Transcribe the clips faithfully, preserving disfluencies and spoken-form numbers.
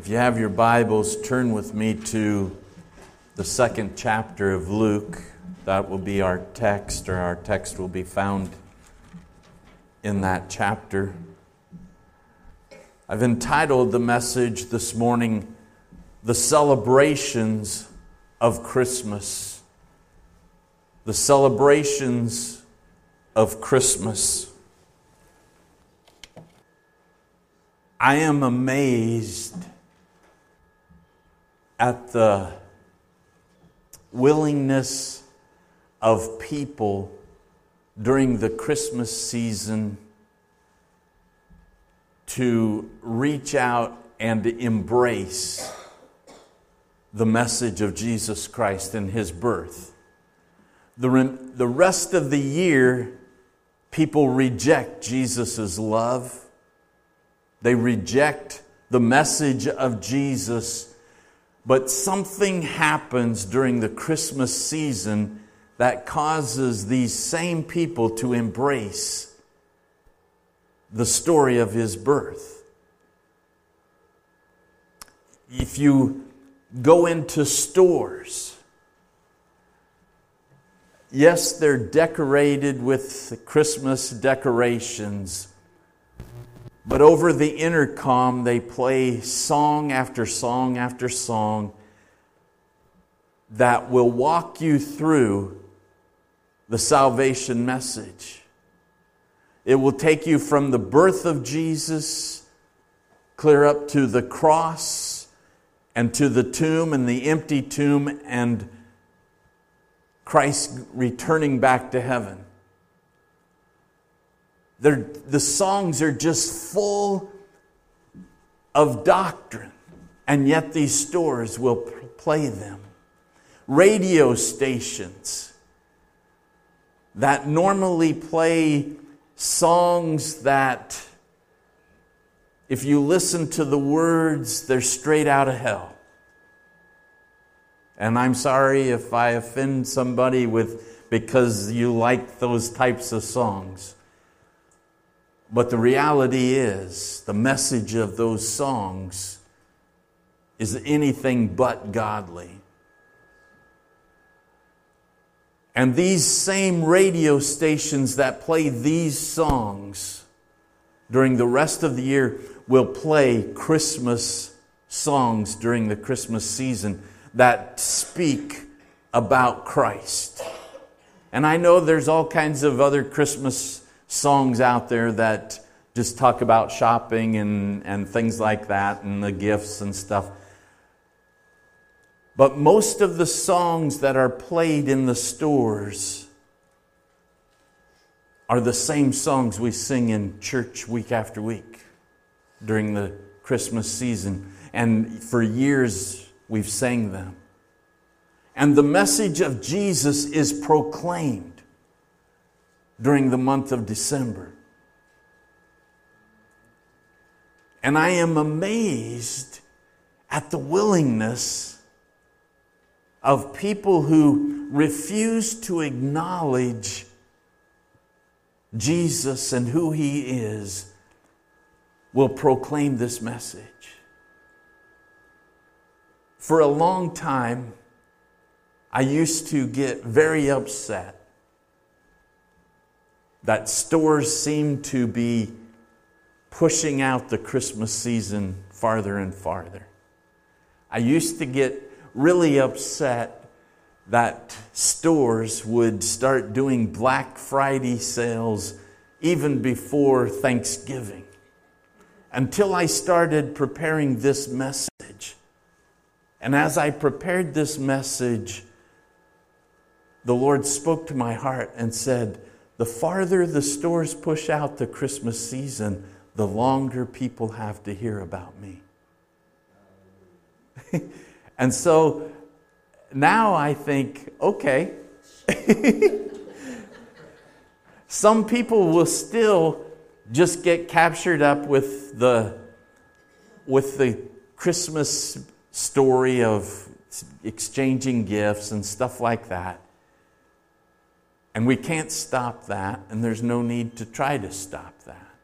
If you have your Bibles, turn with me to the second chapter of Luke. That will be our text, or our text will be found in that chapter. I've entitled the message this morning, The Celebrations of Christmas. The Celebrations of Christmas. I am amazed at the willingness of people during the Christmas season to reach out and embrace the message of Jesus Christ and His birth. The re- the rest of the year, people reject Jesus' love. They reject the message of Jesus. But something happens during the Christmas season that causes these same people to embrace the story of His birth. If you go into stores, yes, they're decorated with Christmas decorations, but over the intercom, they play song after song after song that will walk you through the salvation message. It will take you from the birth of Jesus clear up to the cross and to the tomb and the empty tomb and Christ returning back to heaven. They're, the songs are just full of doctrine, and yet these stores will play them. Radio stations that normally play songs that, if you listen to the words, they're straight out of hell. And I'm sorry if I offend somebody with because you like those types of songs. But the reality is, the message of those songs is anything but godly. And these same radio stations that play these songs during the rest of the year will play Christmas songs during the Christmas season that speak about Christ. And I know there's all kinds of other Christmas songs out there that just talk about shopping and, and things like that and the gifts and stuff. But most of the songs that are played in the stores are the same songs we sing in church week after week during the Christmas season. And for years we've sang them. And the message of Jesus is proclaimed during the month of December. And I am amazed at the willingness of people who refuse to acknowledge Jesus and who He is will proclaim this message. For a long time, I used to get very upset that stores seem to be pushing out the Christmas season farther and farther. I used to get really upset that stores would start doing Black Friday sales even before Thanksgiving, until I started preparing this message. And as I prepared this message, the Lord spoke to my heart and said, the farther the stores push out the Christmas season, the longer people have to hear about me. And so now I think, okay. Some people will still just get captured up with the, with the Christmas story of exchanging gifts and stuff like that. And we can't stop that, and there's no need to try to stop that.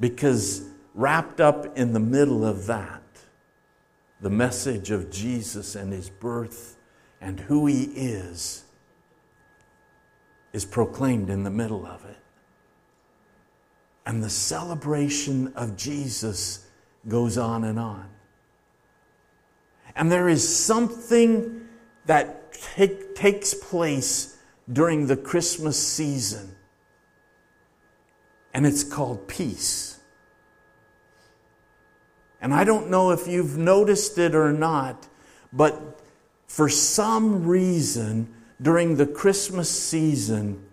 Because wrapped up in the middle of that the message of Jesus and his birth and who he is, is proclaimed in the middle of it. And the celebration of Jesus goes on and on. And there is something that take, takes place during the Christmas season. And it's called peace. And I don't know if you've noticed it or not, but for some reason, during the Christmas season,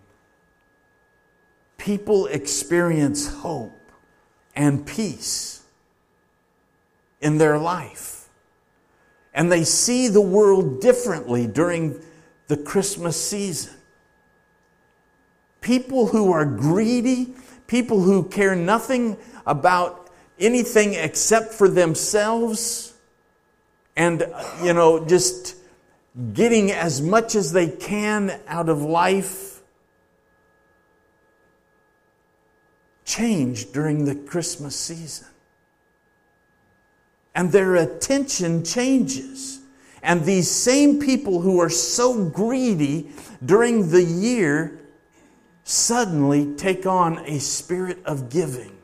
people experience hope and peace in their life. And they see the world differently during the Christmas season. People who are greedy, people who care nothing about anything except for themselves, and, you know, just getting as much as they can out of life, change during the Christmas season. And their attention changes. And these same people who are so greedy during the year suddenly take on a spirit of giving.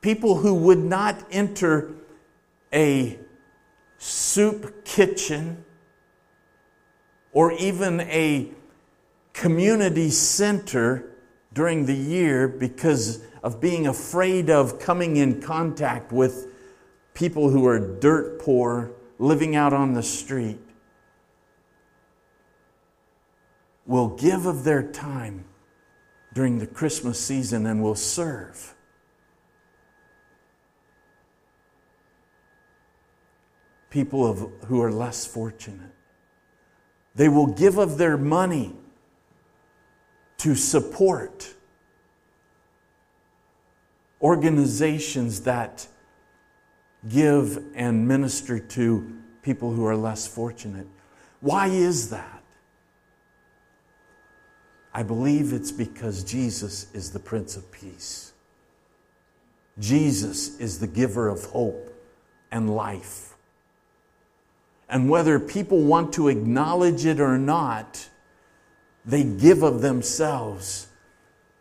People who would not enter a soup kitchen or even a community center during the year because of being afraid of coming in contact with people who are dirt poor, living out on the street, will give of their time during the Christmas season and will serve. People of, who are less fortunate. They will give of their money to support organizations that give and minister to people who are less fortunate. Why is that? I believe it's because Jesus is the Prince of Peace. Jesus is the giver of hope and life. And whether people want to acknowledge it or not, they give of themselves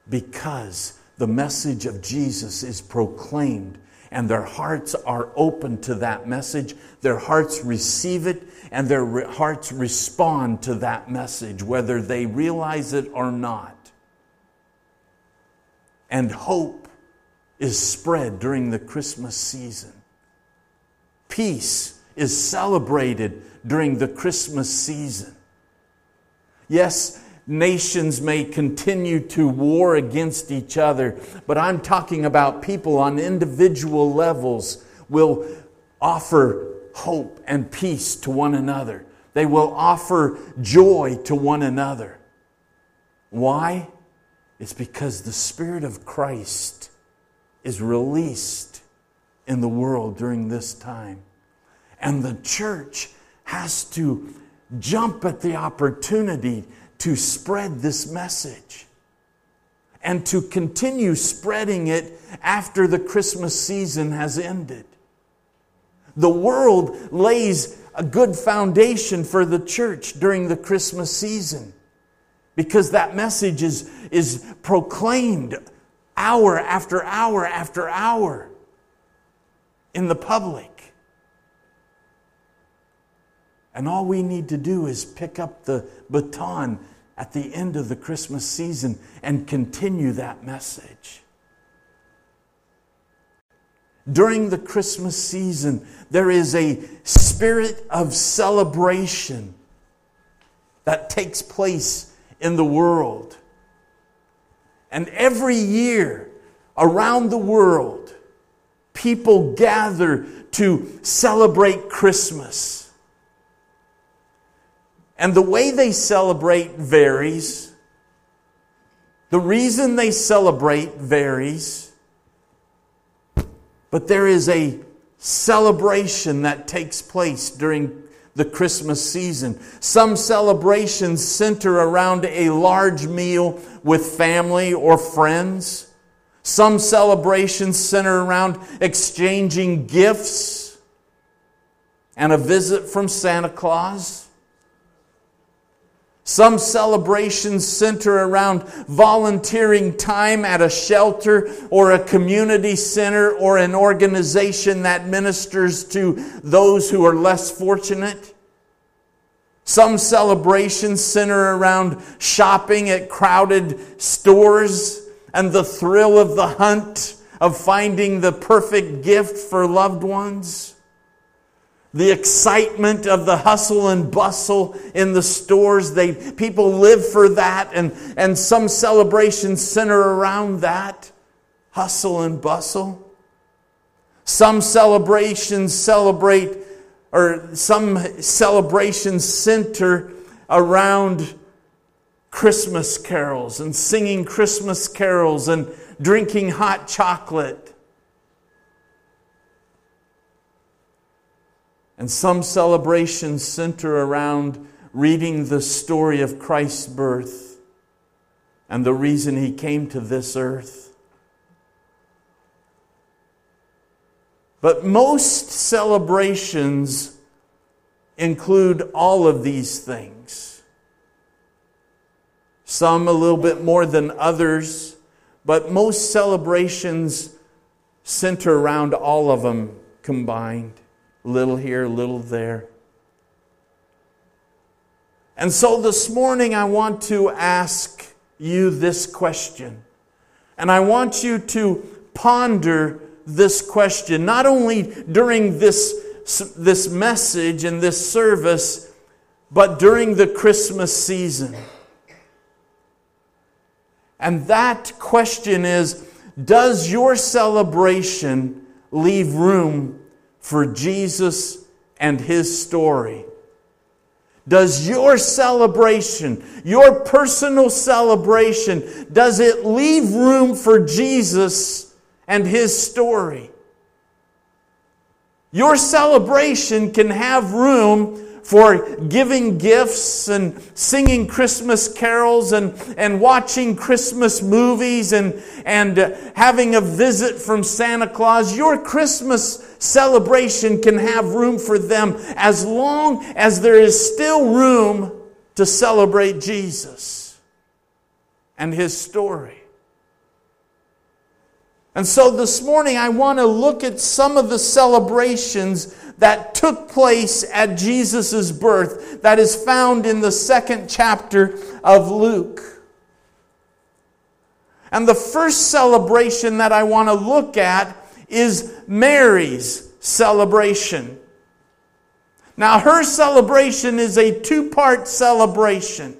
because the message of Jesus is proclaimed and their hearts are open to that message. Their hearts receive it and their re- hearts respond to that message, whether they realize it or not. And hope is spread during the Christmas season. Peace is celebrated during the Christmas season. Yes, nations may continue to war against each other, but I'm talking about people on individual levels will offer hope and peace to one another. They will offer joy to one another. Why? It's because the Spirit of Christ is released in the world during this time. And the church has to jump at the opportunity to spread this message and to continue spreading it after the Christmas season has ended. The world lays a good foundation for the church during the Christmas season because that message is, is proclaimed hour after hour after hour in the public. And all we need to do is pick up the baton at the end of the Christmas season and continue that message. During the Christmas season, there is a spirit of celebration that takes place in the world. And every year around the world, people gather to celebrate Christmas. And the way they celebrate varies. The reason they celebrate varies. But there is a celebration that takes place during the Christmas season. Some celebrations center around a large meal with family or friends. Some celebrations center around exchanging gifts and a visit from Santa Claus. Some celebrations center around volunteering time at a shelter or a community center or an organization that ministers to those who are less fortunate. Some celebrations center around shopping at crowded stores and the thrill of the hunt of finding the perfect gift for loved ones. The excitement of the hustle and bustle in the stores. They, people live for that, and, and some celebrations center around that hustle and bustle. Some celebrations celebrate, or some celebrations center around Christmas carols and singing Christmas carols and drinking hot chocolate. And some celebrations center around reading the story of Christ's birth and the reason He came to this earth. But most celebrations include all of these things. Some a little bit more than others, but most celebrations center around all of them combined. Little here, little there. And so this morning I want to ask you this question. And I want you to ponder this question, not only during this, this message and this service, but during the Christmas season. And that question is, does your celebration leave room for Jesus and His story? Does your celebration, your personal celebration, does it leave room for Jesus and His story? Your celebration can have room for giving gifts and singing Christmas carols and, and watching Christmas movies and, and uh, having a visit from Santa Claus. Your Christmas celebration can have room for them as long as there is still room to celebrate Jesus and His story. And so this morning I want to look at some of the celebrations that took place at Jesus' birth that is found in the second chapter of Luke. And the first celebration that I want to look at is Mary's celebration. Now, her celebration is a two-part celebration.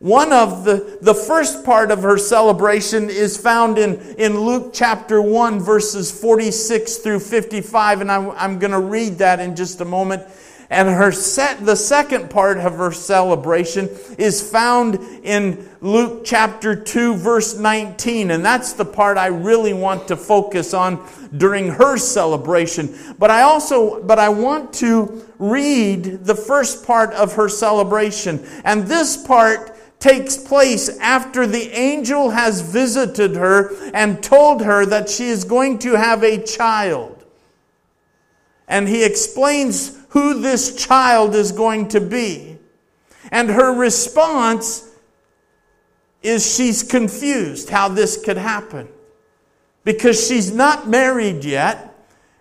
One of the, the first part of her celebration is found in, in Luke chapter one, verses forty-six through fifty-five, and I'm, I'm going to read that in just a moment. And her set, the second part of her celebration is found in Luke chapter two, verse nineteen. And that's the part I really want to focus on during her celebration. But I also, but I want to read the first part of her celebration. And this part takes place after the angel has visited her and told her that she is going to have a child. And he explains who this child is going to be. And her response is she's confused how this could happen. Because she's not married yet,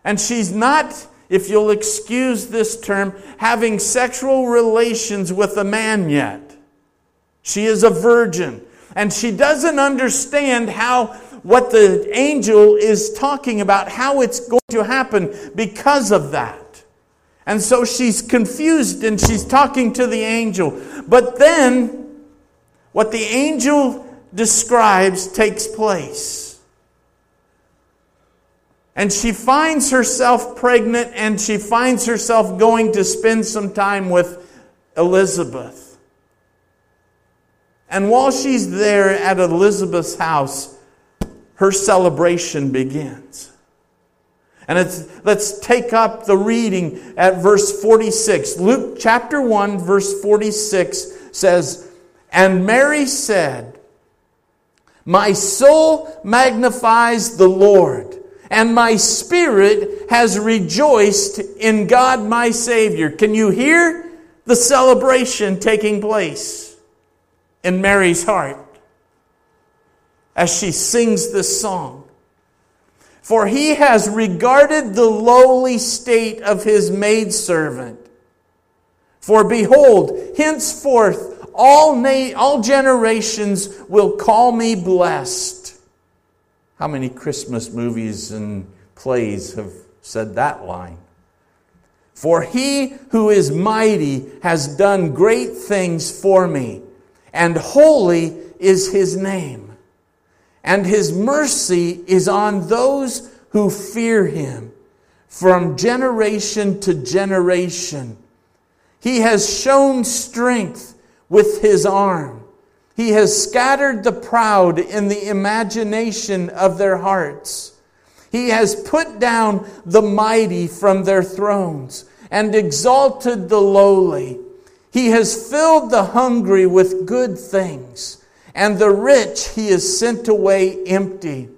and she's not, if you'll excuse this term, having sexual relations with a man yet. She is a virgin, and she doesn't understand how what the angel is talking about, how it's going to happen because of that. And so she's confused and she's talking to the angel. But then, what the angel describes takes place. And she finds herself pregnant and she finds herself going to spend some time with Elizabeth. And while she's there at Elizabeth's house, her celebration begins. And it's, let's take up the reading at verse forty-six. Luke chapter one, verse forty-six says, "And Mary said, My soul magnifies the Lord, and my spirit has rejoiced in God my Savior. Can you hear the celebration taking place in Mary's heart as she sings this song? For he has regarded the lowly state of his maidservant. For behold, henceforth, All, na- all generations will call me blessed. How many Christmas movies and plays have said that line? For he who is mighty has done great things for me, and holy is his name. And his mercy is on those who fear him from generation to generation. He has shown strength with his arm. He has scattered the proud in the imagination of their hearts. He has put down the mighty from their thrones and exalted the lowly. He has filled the hungry with good things, and the rich he has sent away empty.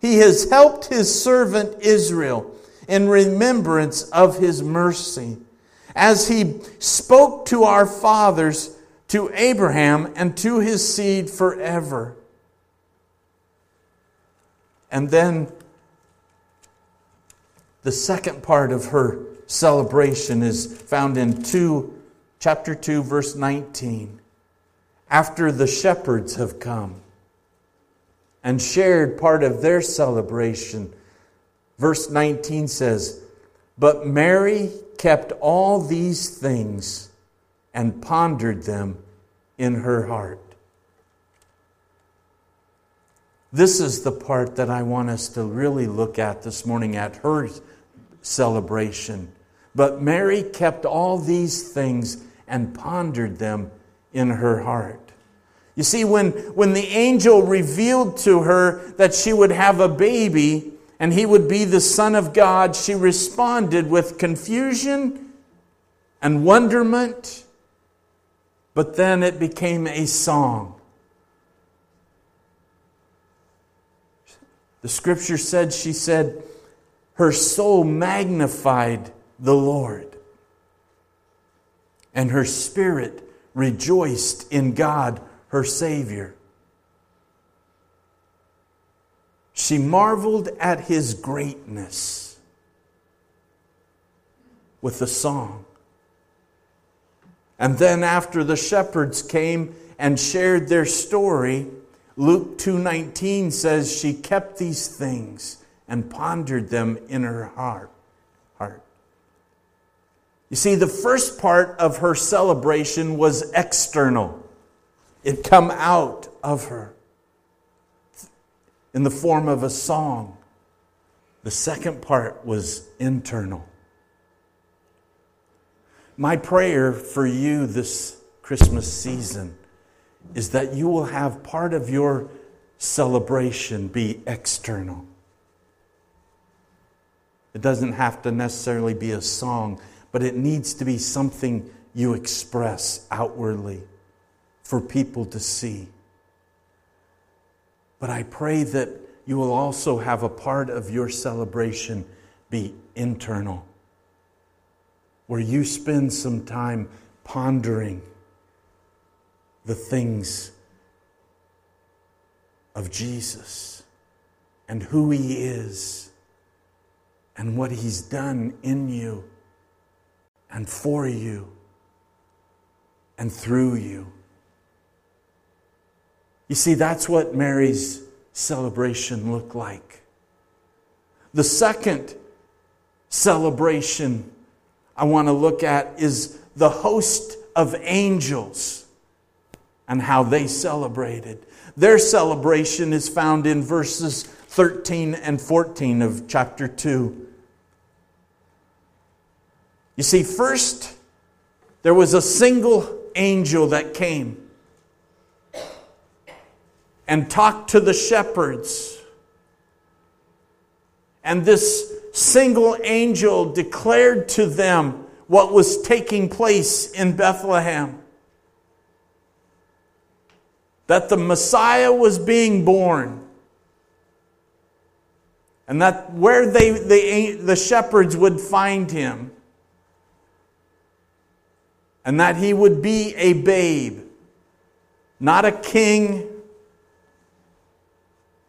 He has helped his servant Israel in remembrance of his mercy, as he spoke to our fathers, to Abraham, and to his seed forever. And then the second part of her celebration is found in two, chapter two, verse nineteen. After the shepherds have come and shared part of their celebration, verse nineteen says, But Mary kept all these things and pondered them in her heart. This is the part that I want us to really look at this morning at her celebration. But Mary kept all these things and pondered them in her heart. You see, when, when the angel revealed to her that she would have a baby, and he would be the Son of God, she responded with confusion and wonderment. But then it became a song. The scripture said, she said, her soul magnified the Lord, and her spirit rejoiced in God, her Savior. She marveled at his greatness with the song. And then after the shepherds came and shared their story, Luke two nineteen says she kept these things and pondered them in her heart. heart. You see, the first part of her celebration was external. It came out of her in the form of a song. The second part was internal. My prayer for you this Christmas season is that you will have part of your celebration be external. It doesn't have to necessarily be a song, but it needs to be something you express outwardly for people to see. But I pray that you will also have a part of your celebration be internal, where you spend some time pondering the things of Jesus and who he is and what he's done in you and for you and through you. You see, that's what Mary's celebration looked like. The second celebration I want to look at is the host of angels and how they celebrated. Their celebration is found in verses thirteen and fourteen of chapter two. You see, first, there was a single angel that came and talked to the shepherds. And this single angel declared to them what was taking place in Bethlehem. that the Messiah was being born. And that where they, they, the shepherds would find him. And that he would be a babe, not a king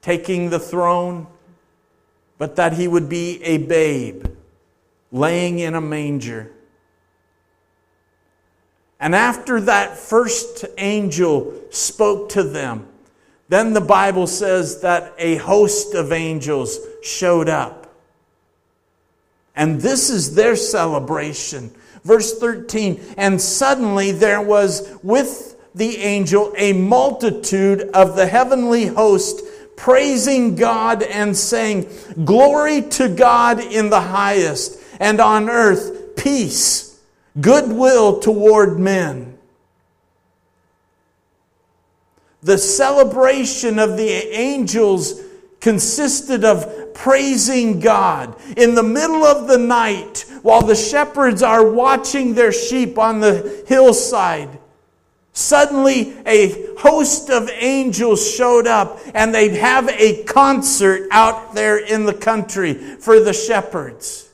taking the throne, but that he would be a babe laying in a manger. And after that first angel spoke to them, then the Bible says that a host of angels showed up. And this is their celebration. Verse thirteen, and suddenly there was with the angel a multitude of the heavenly host praising God and saying, Glory to God in the highest, and on earth peace, goodwill toward men. The celebration of the angels consisted of praising God. In the middle of the night, while the shepherds are watching their sheep on the hillside, suddenly a host of angels showed up and they'd have a concert out there in the country for the shepherds.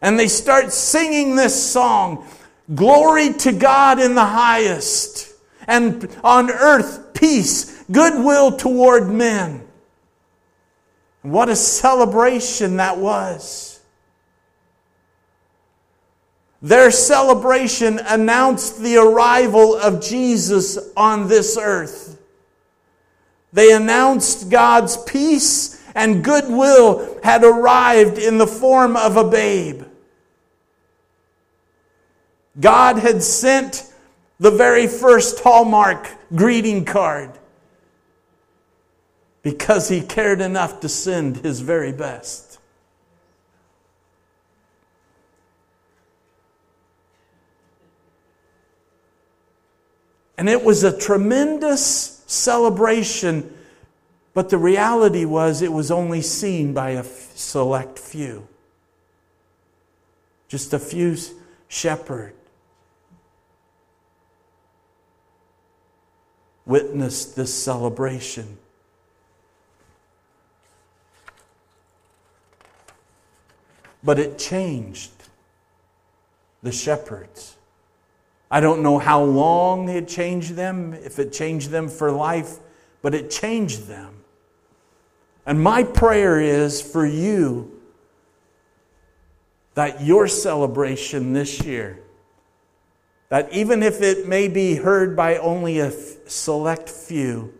And they start singing this song, Glory to God in the highest, and on earth peace, goodwill toward men. What a celebration that was. Their celebration announced the arrival of Jesus on this earth. They announced God's peace and goodwill had arrived in the form of a babe. God had sent the very first Hallmark greeting card, because he cared enough to send his very best. And it was a tremendous celebration, but the reality was it was only seen by a select few. Just a few shepherds witnessed this celebration. But it changed the shepherds. I don't know how long it changed them, if it changed them for life, but it changed them. And my prayer is for you that your celebration this year, that even if it may be heard by only a select few,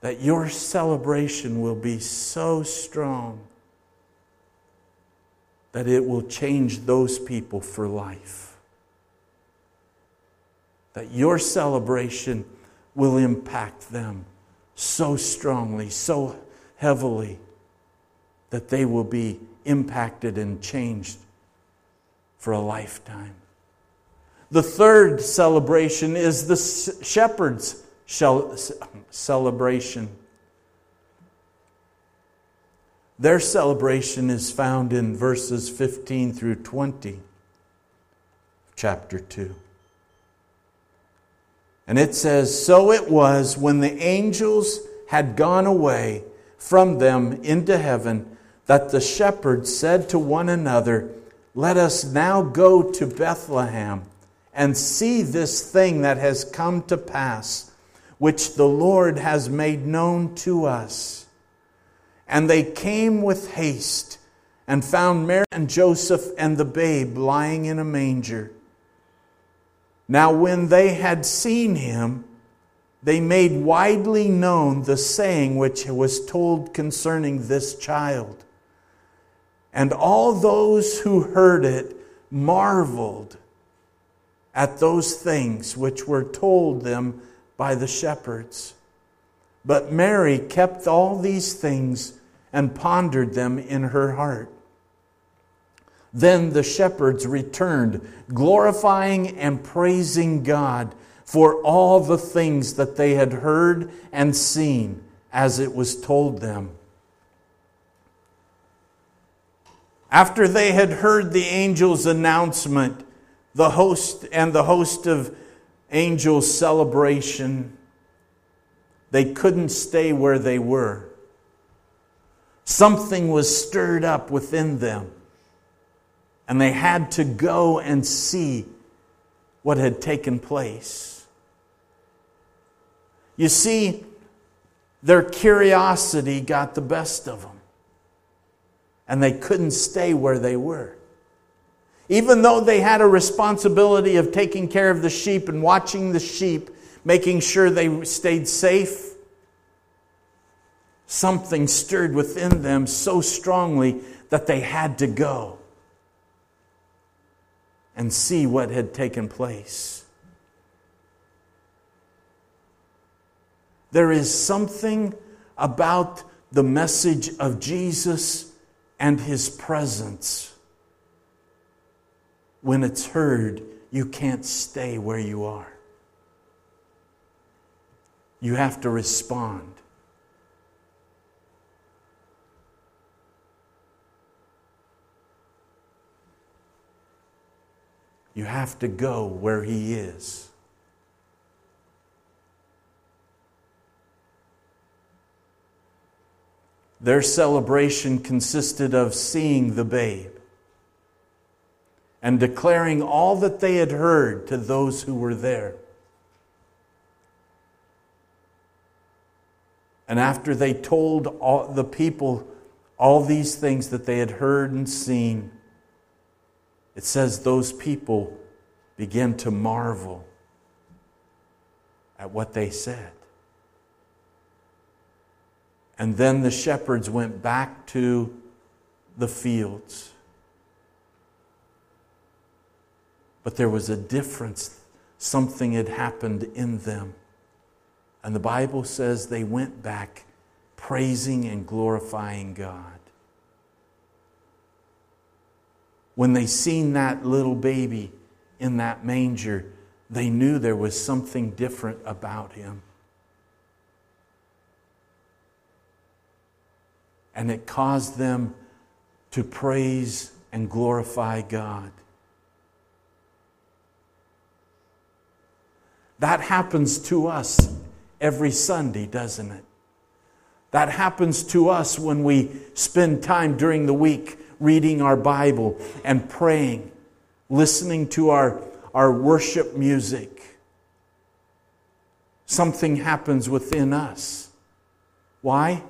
that your celebration will be so strong that it will change those people for life. That your celebration will impact them so strongly, so heavily, that they will be impacted and changed for a lifetime. The third celebration is the shepherd's celebration. Their celebration is found in verses fifteen through twenty, chapter two. And it says, So it was when the angels had gone away from them into heaven that the shepherds said to one another, Let us now go to Bethlehem and see this thing that has come to pass, which the Lord has made known to us. And they came with haste and found Mary and Joseph and the babe lying in a manger. Now when they had seen him, they made widely known the saying which was told concerning this child. And all those who heard it marveled at those things which were told them by the shepherds. But Mary kept all these things and pondered them in her heart. Then the shepherds returned, glorifying and praising God for all the things that they had heard and seen as it was told them. After they had heard the angel's announcement, the host and the host of angel celebration, they couldn't stay where they were. Something was stirred up within them, and they had to go and see what had taken place. You see, their curiosity got the best of them, and they couldn't stay where they were. Even though they had a responsibility of taking care of the sheep and watching the sheep, making sure they stayed safe, something stirred within them so strongly that they had to go and see what had taken place. There is something about the message of Jesus and His presence. When it's heard, you can't stay where you are. You have to respond. You have to go where He is. Their celebration consisted of seeing the babe and declaring all that they had heard to those who were there. And after they told all the people all these things that they had heard and seen, it says those people began to marvel at what they said. And then the shepherds went back to the fields. But there was a difference. Something had happened in them. And the Bible says they went back praising and glorifying God. When they seen that little baby in that manger, they knew there was something different about Him. And it caused them to praise and glorify God. That happens to us every Sunday, doesn't it? That happens to us when we spend time during the week reading our Bible and praying, listening to our, our worship music. Something happens within us. Why?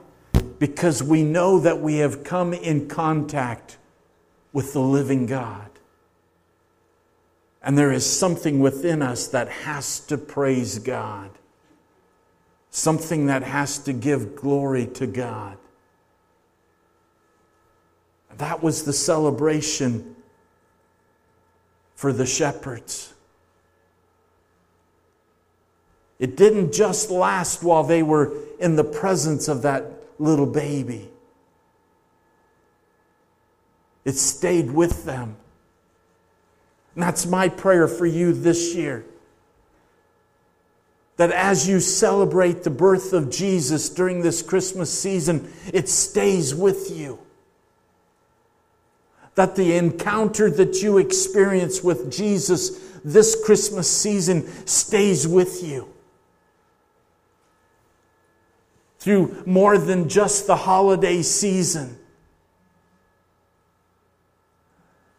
Because we know that we have come in contact with the living God. And there is something within us that has to praise God. Something that has to give glory to God. That was the celebration for the shepherds. It didn't just last while they were in the presence of that little baby. It stayed with them. And that's my prayer for you this year. That as you celebrate the birth of Jesus during this Christmas season, it stays with you. That the encounter that you experience with Jesus this Christmas season stays with you. Through more than just the holiday season.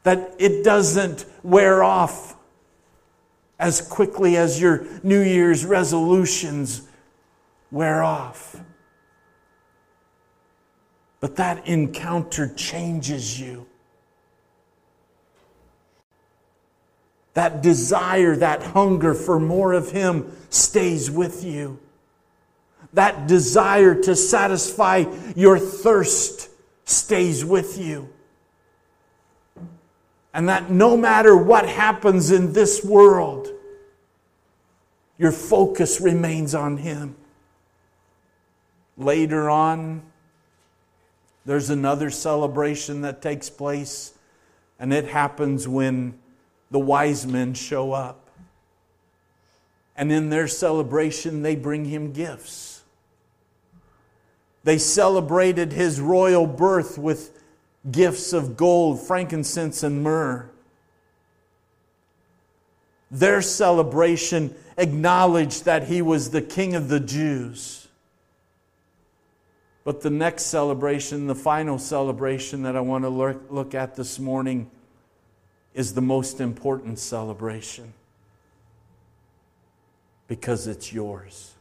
That it doesn't wear off as quickly as your New Year's resolutions wear off. But that encounter changes you. That desire, that hunger for more of Him stays with you. That desire to satisfy your thirst stays with you. And that no matter what happens in this world, your focus remains on Him. Later on, there's another celebration that takes place, and it happens when the wise men show up. And in their celebration, they bring Him gifts. They celebrated His royal birth with gifts of gold, frankincense, and myrrh. their celebration acknowledged that he was the King of the Jews. But the next celebration, the final celebration that I want to look at this morning, is the most important celebration, because it's yours.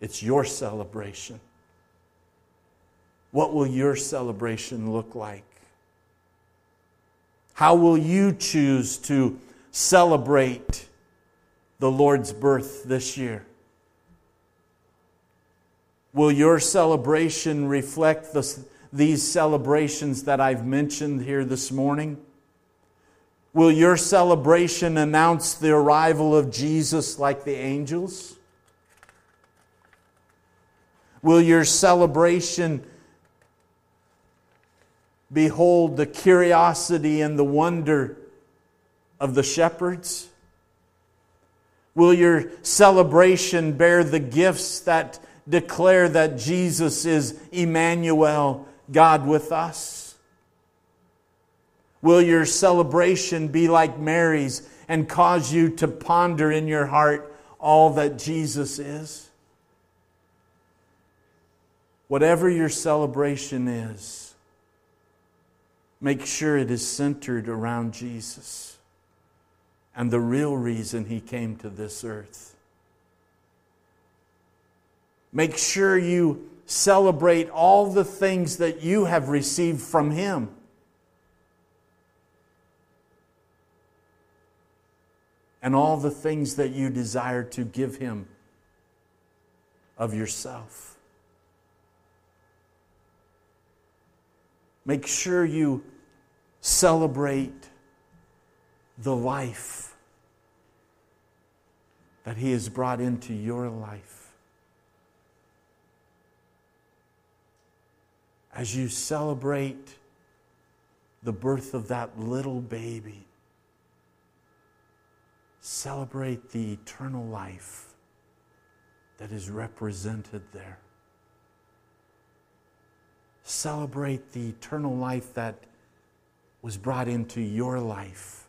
It's your celebration. What will your celebration look like? How will you choose to celebrate the Lord's birth this year? Will your celebration reflect the, these celebrations that I've mentioned here this morning? Will your celebration announce the arrival of Jesus like the angels? Will your celebration behold the curiosity and the wonder of the shepherds? Will your celebration bear the gifts that declare that Jesus is Emmanuel, God with us? Will your celebration be like Mary's and cause you to ponder in your heart all that Jesus is? Whatever your celebration is, make sure it is centered around Jesus and the real reason He came to this earth. Make sure you celebrate all the things that you have received from Him. And all the things that you desire to give Him of yourself. Make sure you celebrate the life that He has brought into your life. As you celebrate the birth of that little baby, celebrate the eternal life that is represented there. Celebrate the eternal life that was brought into your life.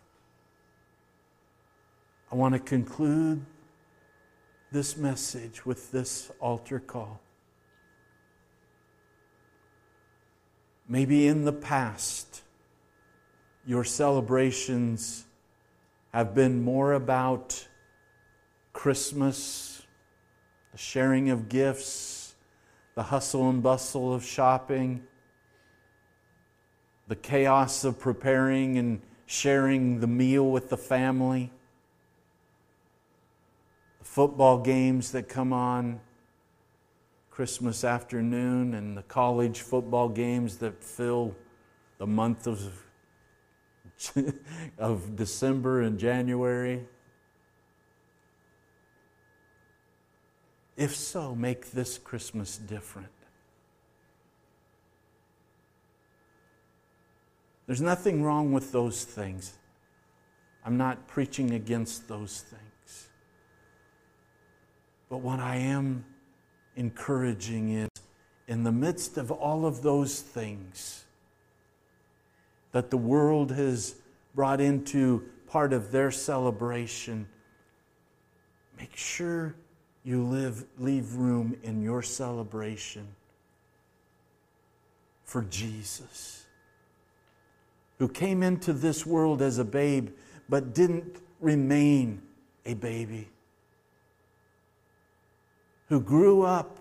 I want to conclude this message with this altar call. Maybe in the past, your celebrations have been more about Christmas, the sharing of gifts, the hustle and bustle of shopping, the chaos of preparing and sharing the meal with the family, the football games that come on Christmas afternoon, and the college football games that fill the month of, of December and January. If so, make this Christmas different. There's nothing wrong with those things. I'm not preaching against those things. But what I am encouraging is, in the midst of all of those things that the world has brought into part of their celebration, make sure you live, leave room in your celebration for Jesus, who came into this world as a babe but didn't remain a baby, who grew up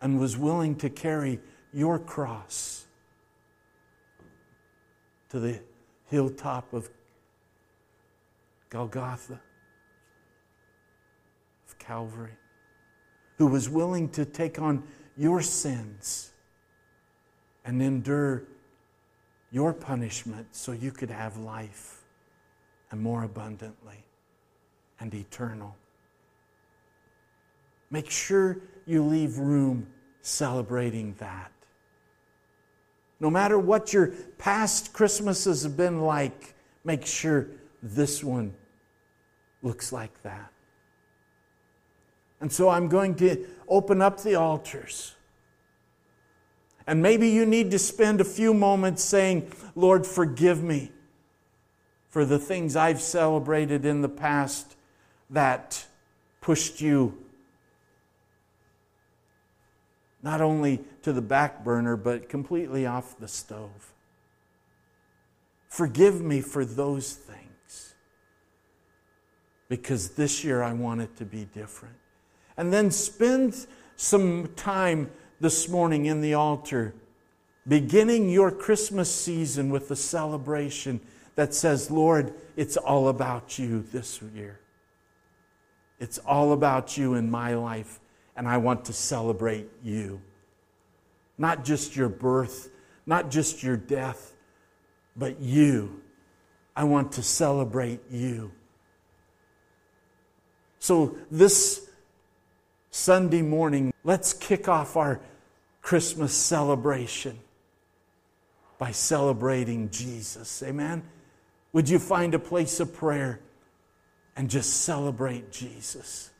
and was willing to carry your cross to the hilltop of Golgotha, of Calvary, who was willing to take on your sins and endure your punishment so you could have life, and more abundantly and eternal. Make sure you leave room celebrating that. No matter what your past Christmases have been like, make sure this one looks like that. And so I'm going to open up the altars. And maybe you need to spend a few moments saying, Lord, forgive me for the things I've celebrated in the past that pushed you not only to the back burner, but completely off the stove. Forgive me for those things, because this year I want it to be different. And then spend some time this morning in the altar, beginning your Christmas season with a celebration that says, Lord, it's all about you this year. It's all about you in my life. And I want to celebrate you. Not just your birth, not just your death, but you. I want to celebrate you. So this Sunday morning, let's kick off our Christmas celebration by celebrating Jesus. Amen? Would you find a place of prayer and just celebrate Jesus?